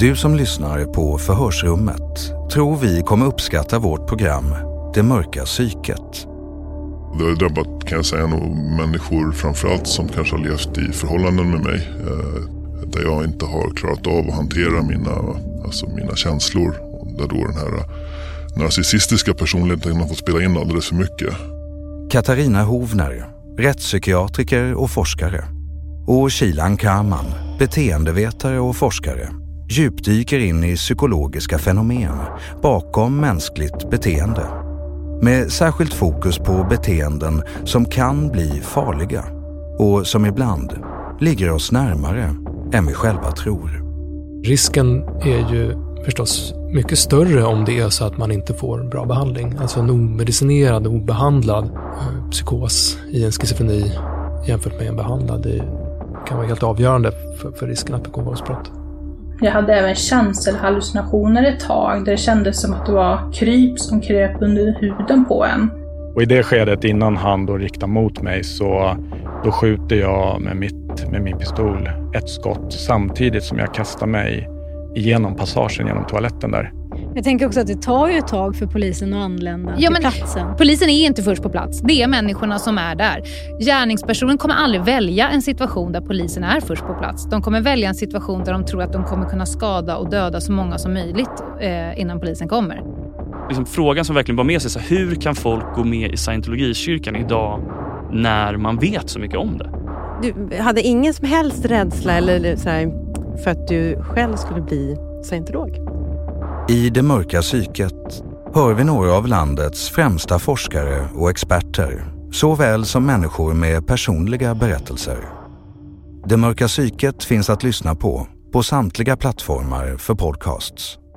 Du som lyssnar på Förhörsrummet tror vi kommer uppskatta vårt program Det mörka psyket. Det har drabbat, kan jag säga, människor framförallt som kanske har levt i förhållanden med mig. Där jag inte har klarat av att hantera mina känslor. Där då den här narcissistiska personligheten har fått spela in alldeles för mycket. Katarina Hovner, rättspsykiatriker och forskare. Och Kylan Kramman, beteendevetare och forskare. Djupdyker in i psykologiska fenomen bakom mänskligt beteende. Med särskilt fokus på beteenden som kan bli farliga och som ibland ligger oss närmare än vi själva tror. Risken är ju förstås mycket större om det är så att man inte får bra behandling. Alltså en omedicinerad och obehandlad psykos i en schizofreni jämfört med en behandlad, det kan vara helt avgörande för risken att begå våldsbrott. Jag hade även känselhallucinationer ett tag där det kändes som att det var kryp som kröp under huden på en. Och i det skedet innan han då riktar mot mig så då skjuter jag med min pistol ett skott samtidigt som jag kastar mig genom passagen genom toaletten där. Jag tänker också att det tar ju ett tag för polisen att anlända till platsen. Polisen är inte först på plats. Det är människorna som är där. Gärningspersonen kommer aldrig välja en situation där polisen är först på plats. De kommer välja en situation där de tror att de kommer kunna skada och döda så många som möjligt innan polisen kommer. Liksom, frågan som verkligen var med sig, så hur kan folk gå med i Scientologikyrkan idag när man vet så mycket om det? Du hade ingen som helst rädsla eller så här, för att du själv skulle bli scientolog? I Det mörka psyket hör vi några av landets främsta forskare och experter, såväl som människor med personliga berättelser. Det mörka psyket finns att lyssna på samtliga plattformar för podcasts.